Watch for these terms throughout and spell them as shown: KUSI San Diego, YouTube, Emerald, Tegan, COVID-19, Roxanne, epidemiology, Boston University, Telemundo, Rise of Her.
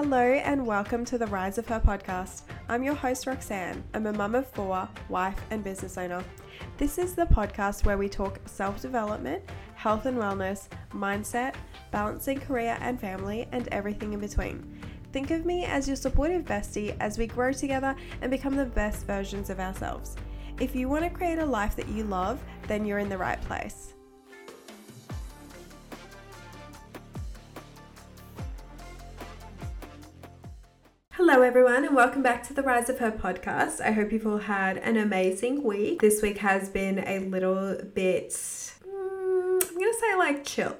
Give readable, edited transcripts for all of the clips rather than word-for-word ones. Hello and welcome to the Rise of Her podcast. I'm your host Roxanne. I'm a mum of four, wife and business owner. This is the podcast where we talk self-development, health and wellness, mindset, balancing career and family and everything in between. Think of me as your supportive bestie as we grow together and become the best versions of ourselves. If you want to create a life that you love, then you're in the right place. Hello everyone and welcome back to the Rise of Her podcast. I hope you've all had an amazing week. This week has been a little bit, I'm going to say chill.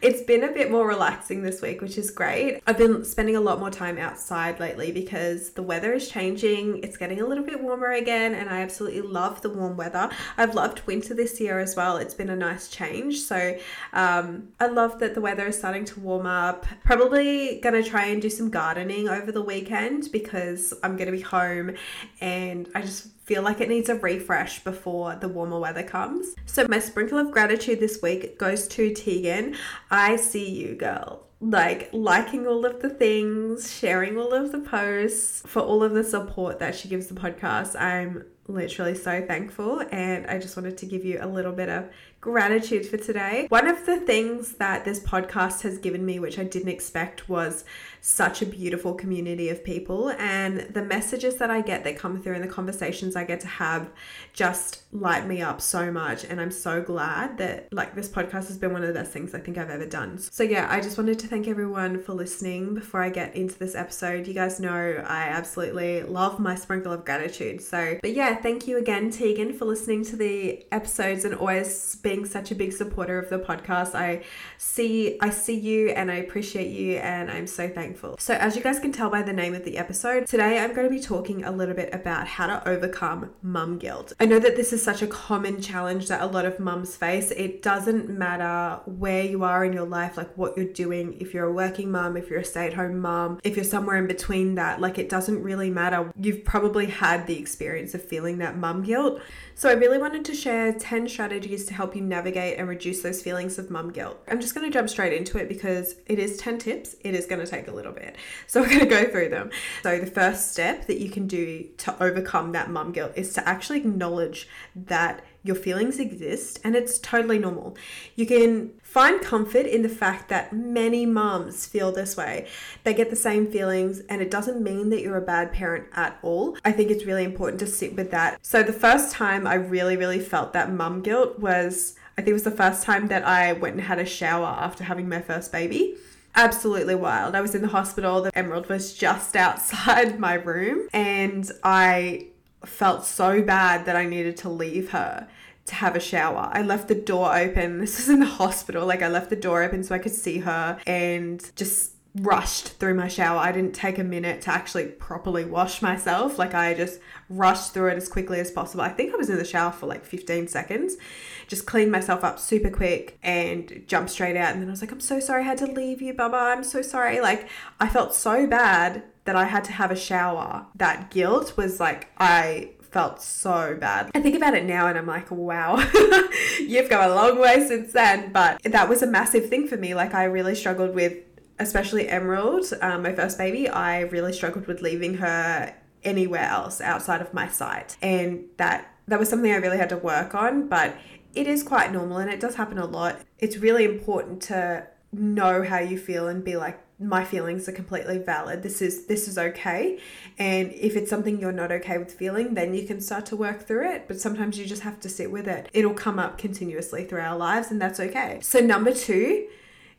It's been a bit more relaxing this week, which is great. I've been spending a lot more time outside lately because the weather is changing. It's getting a little bit warmer again and I absolutely love the warm weather. I've loved winter this year as well. It's been a nice change. So I love that the weather is starting to warm up. Probably going to try and do some gardening over the weekend because I'm going to be home and I just feel like it needs a refresh before the warmer weather comes. So my sprinkle of gratitude this week goes to Tegan. I see you, girl. Like liking all of the things, sharing all of the posts, for all of the support that she gives the podcast. I'm literally so thankful and I just wanted to give you a little bit of gratitude for today. One of the things that this podcast has given me, which I didn't expect, was such a beautiful community of people, and the messages that I get that come through and the conversations I get to have just light me up so much, and I'm so glad that this podcast has been one of the best things I think I've ever done. So yeah, I just wanted to thank everyone for listening. Before I get into this episode, you guys know I absolutely love my sprinkle of gratitude. But yeah, thank you again, Tegan, for listening to the episodes and always being such a big supporter of the podcast. I see you and I appreciate you and I'm so thankful. So as you guys can tell by the name of the episode, today I'm going to be talking a little bit about how to overcome mum guilt. I know that this is such a common challenge that a lot of mums face. It doesn't matter where you are in your life, like what you're doing, if you're a working mum, if you're a stay-at-home mum, if you're somewhere in between that, it doesn't really matter. You've probably had the experience of feeling that mum guilt. So I really wanted to share 10 strategies to help you navigate and reduce those feelings of mum guilt. I'm just going to jump straight into it because it is 10 tips. It is going to take a little bit. So we're going to go through them. So the first step that you can do to overcome that mum guilt is to actually acknowledge that your feelings exist and it's totally normal. You can find comfort in the fact that many mums feel this way. They get the same feelings and it doesn't mean that you're a bad parent at all. I think it's really important to sit with that. So the first time I really felt that mum guilt was, I think it was the first time that I went and had a shower after having my first baby. Absolutely wild. I was in the hospital. The Emerald was just outside my room and I felt so bad that I needed to leave her to have a shower. I left the door open. This is in the hospital. I left the door open so I could see her and just rushed through my shower. I didn't take a minute to actually properly wash myself. I just rushed through it as quickly as possible. I think I was in the shower for 15 seconds, just cleaned myself up super quick and jumped straight out. And then I was like, I'm so sorry I had to leave you, Bubba. I'm so sorry. I felt so bad that I had to have a shower. That guilt was I felt so bad. I think about it now and I'm like, wow, you've come a long way since then. But that was a massive thing for me. I really struggled with, especially Emerald, my first baby, I really struggled with leaving her anywhere else outside of my sight. And that was something I really had to work on, but it is quite normal and it does happen a lot. It's really important to know how you feel and be like, my feelings are completely valid. This is okay. And if it's something you're not okay with feeling, then you can start to work through it. But sometimes you just have to sit with it. It'll come up continuously through our lives and that's okay. So number 2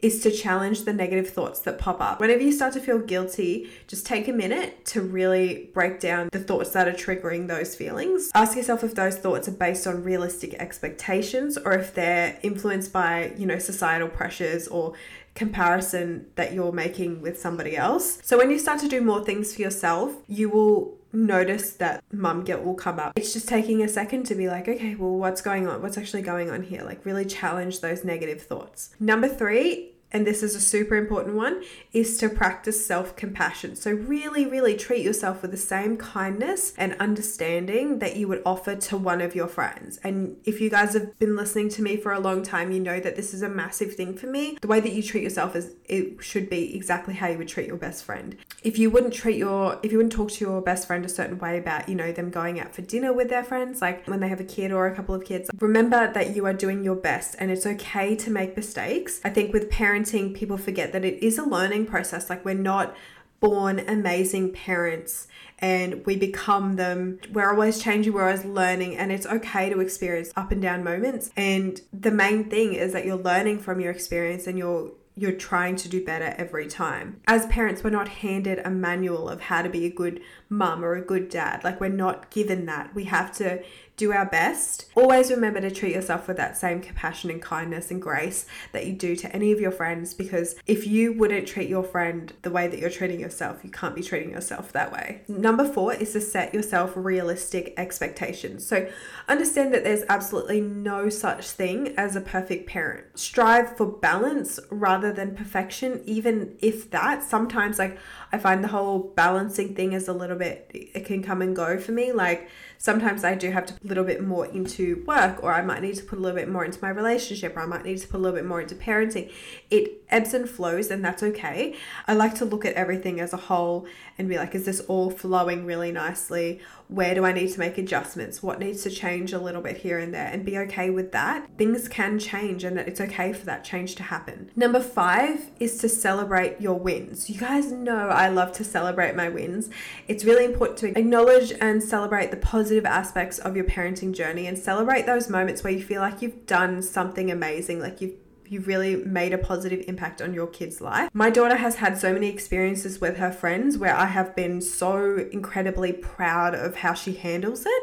is to challenge the negative thoughts that pop up. Whenever you start to feel guilty, just take a minute to really break down the thoughts that are triggering those feelings. Ask yourself if those thoughts are based on realistic expectations or if they're influenced by, societal pressures or comparison that you're making with somebody else. So when you start to do more things for yourself, you will notice that mum guilt will come up. It's just taking a second to be okay, well, what's going on? What's actually going on here? Really challenge those negative thoughts. Number 3 and this is a super important one, is to practice self-compassion. So really, really treat yourself with the same kindness and understanding that you would offer to one of your friends. And if you guys have been listening to me for a long time, you know that this is a massive thing for me. The way that you treat yourself is, it should be exactly how you would treat your best friend. If you wouldn't talk to your best friend a certain way about, you know, them going out for dinner with their friends, like when they have a kid or a couple of kids, remember that you are doing your best and it's okay to make mistakes. I think with parenting, people forget that it is a learning process. Like, we're not born amazing parents and we become them. We're always changing, we're always learning, and it's okay to experience up and down moments. And the main thing is that you're learning from your experience and you're trying to do better every time. As parents, we're not handed a manual of how to be a good mum or a good dad. Like, we're not given that. We have to do our best. Always remember to treat yourself with that same compassion and kindness and grace that you do to any of your friends, because if you wouldn't treat your friend the way that you're treating yourself, you can't be treating yourself that way. Number 4 is to set yourself realistic expectations. So understand that there's absolutely no such thing as a perfect parent. Strive for balance rather than perfection, even if that sometimes, like, I find the whole balancing thing is a little bit, it can come and go for me. Like, sometimes I do have to put a little bit more into work, or I might need to put a little bit more into my relationship, or I might need to put a little bit more into parenting. It ebbs and flows, and that's okay. I like to look at everything as a whole and be like, is this all flowing really nicely? Where do I need to make adjustments? What needs to change a little bit here and there? And be okay with that. Things can change, and that it's okay for that change to happen. Number 5 is to celebrate your wins. You guys know I love to celebrate my wins. It's really important to acknowledge and celebrate the positive aspects of your parenting journey, and celebrate those moments where you feel like you've done something amazing, like you've really made a positive impact on your kid's life. My daughter has had so many experiences with her friends where I have been so incredibly proud of how she handles it.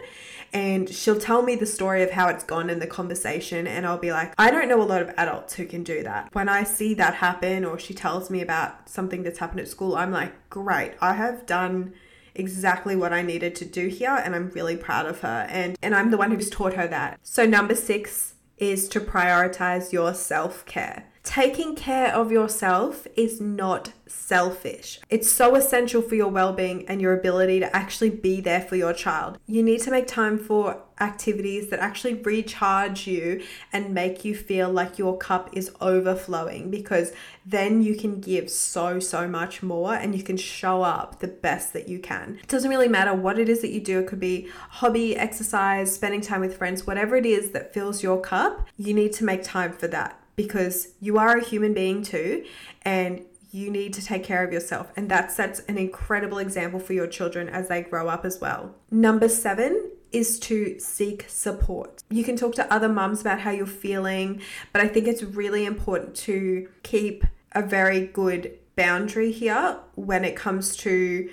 And she'll tell me the story of how it's gone in the conversation, and I'll be like, I don't know a lot of adults who can do that. When I see that happen, or she tells me about something that's happened at school, I'm like, great, I have done exactly what I needed to do here, and I'm really proud of her, and I'm the one who's taught her that. So number 6 is to prioritize your self-care. Taking care of yourself is not selfish. It's so essential for your well-being and your ability to actually be there for your child. You need to make time for activities that actually recharge you and make you feel like your cup is overflowing, because then you can give so much more and you can show up the best that you can. It doesn't really matter what it is that you do. It could be hobby, exercise, spending time with friends, whatever it is that fills your cup. You need to make time for that, because you are a human being too, and you need to take care of yourself. And that sets an incredible example for your children as they grow up as well. Number 7 is to seek support. You can talk to other mums about how you're feeling, but I think it's really important to keep a very good boundary here when it comes to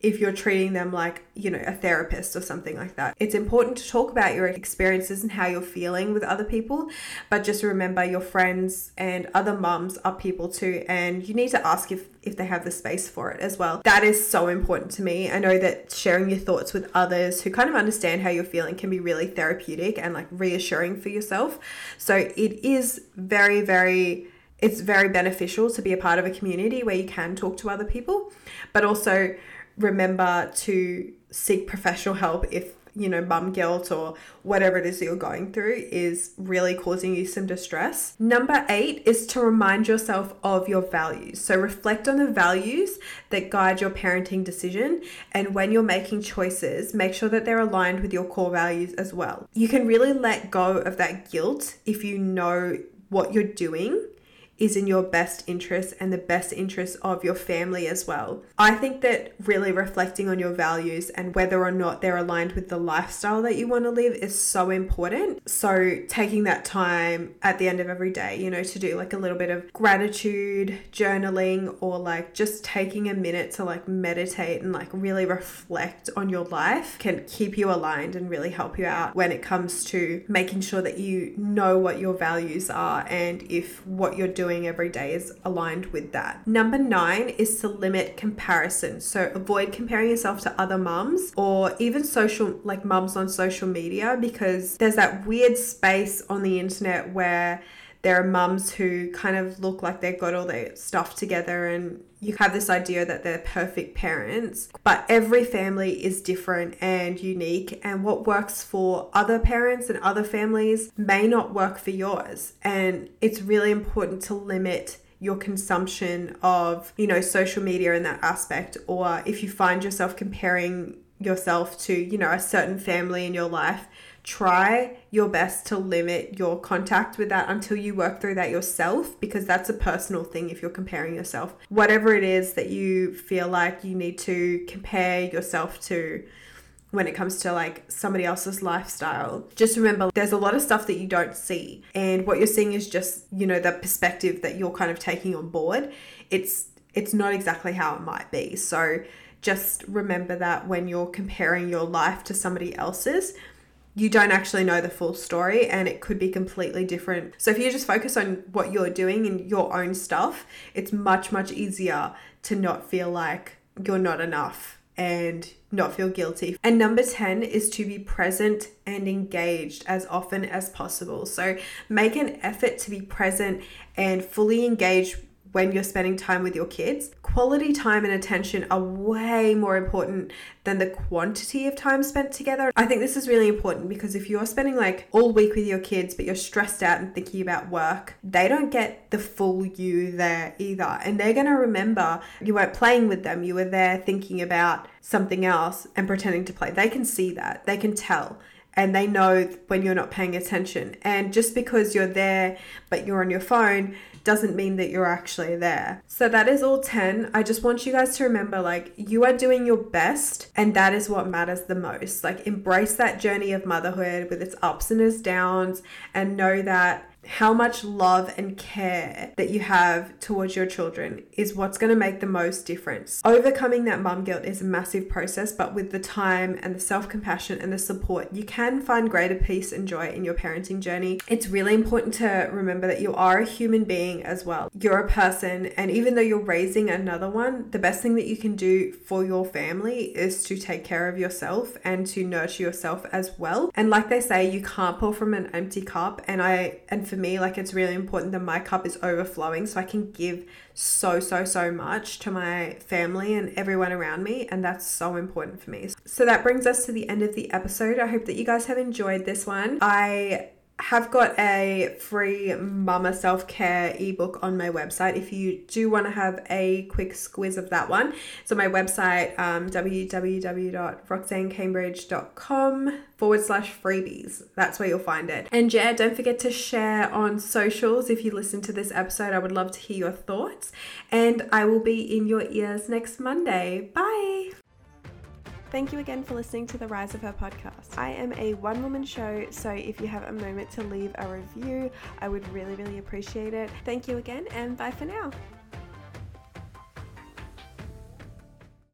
if you're treating them like, you know, a therapist or something like that. It's important to talk about your experiences and how you're feeling with other people, but just remember your friends and other mums are people too, and you need to ask if they have the space for it as well. That is so important to me. I know that sharing your thoughts with others who kind of understand how you're feeling can be really therapeutic and like reassuring for yourself. So it is it's very beneficial to be a part of a community where you can talk to other people, but also remember to seek professional help if, you know, mum guilt or whatever it is that you're going through is really causing you some distress. Number 8 is to remind yourself of your values. So reflect on the values that guide your parenting decision. And when you're making choices, make sure that they're aligned with your core values as well. You can really let go of that guilt if you know what you're doing is in your best interest and the best interest of your family as well. I think that really reflecting on your values and whether or not they're aligned with the lifestyle that you want to live is so important. So taking that time at the end of every day, you know, to do like a little bit of gratitude journaling, or like just taking a minute to like meditate and like really reflect on your life can keep you aligned and really help you out when it comes to making sure that you know what your values are and if what you're doing every day is aligned with that. Number 9 is to limit comparison. So avoid comparing yourself to other mums or even mums on social media, because there's that weird space on the internet where there are mums who kind of look like they've got all their stuff together and you have this idea that they're perfect parents, but every family is different and unique, and what works for other parents and other families may not work for yours. And it's really important to limit your consumption of, you know, social media in that aspect, or if you find yourself comparing yourself to, you know, a certain family in your life, try your best to limit your contact with that until you work through that yourself, because that's a personal thing. If you're comparing yourself, whatever it is that you feel like you need to compare yourself to when it comes to like somebody else's lifestyle, just remember there's a lot of stuff that you don't see, and what you're seeing is just, you know, the perspective that you're kind of taking on board. It's not exactly how it might be. So just remember that when you're comparing your life to somebody else's, you don't actually know the full story and it could be completely different. So if you just focus on what you're doing and your own stuff, it's much, much easier to not feel like you're not enough and not feel guilty. And number 10 is to be present and engaged as often as possible. So make an effort to be present and fully engaged when you're spending time with your kids. Quality time and attention are way more important than the quantity of time spent together. I think this is really important because if you're spending like all week with your kids, but you're stressed out and thinking about work, they don't get the full you there either. And they're going to remember you weren't playing with them. You were there thinking about something else and pretending to play. They can see that. They can tell. And they know when you're not paying attention. And just because you're there, but you're on your phone, doesn't mean that you're actually there. So that is all 10. I just want you guys to remember, like, you are doing your best and that is what matters the most. Like, embrace that journey of motherhood with its ups and its downs, and know that how much love and care that you have towards your children is what's going to make the most difference. Overcoming that mum guilt is a massive process, but with the time and the self-compassion and the support, you can find greater peace and joy in your parenting journey. It's really important to remember that you are a human being as well. You're a person, and even though you're raising another one, the best thing that you can do for your family is to take care of yourself and to nurture yourself as well. And like they say, you can't pour from an empty cup, and for me, like, it's really important that my cup is overflowing so I can give so much to my family and everyone around me, and that's so important for me. So that brings us to the end of the episode. I hope that you guys have enjoyed this one. I have got a free mama self-care ebook on my website if you do want to have a quick squiz of that one. So my website, www.roxannecambridge.com/freebies. That's where you'll find it. And yeah, don't forget to share on socials. If you listen to this episode, I would love to hear your thoughts, and I will be in your ears next Monday. Bye. Thank you again for listening to the Rise of Her podcast. I am a one-woman show, so if you have a moment to leave a review, I would really, really appreciate it. Thank you again, and bye for now.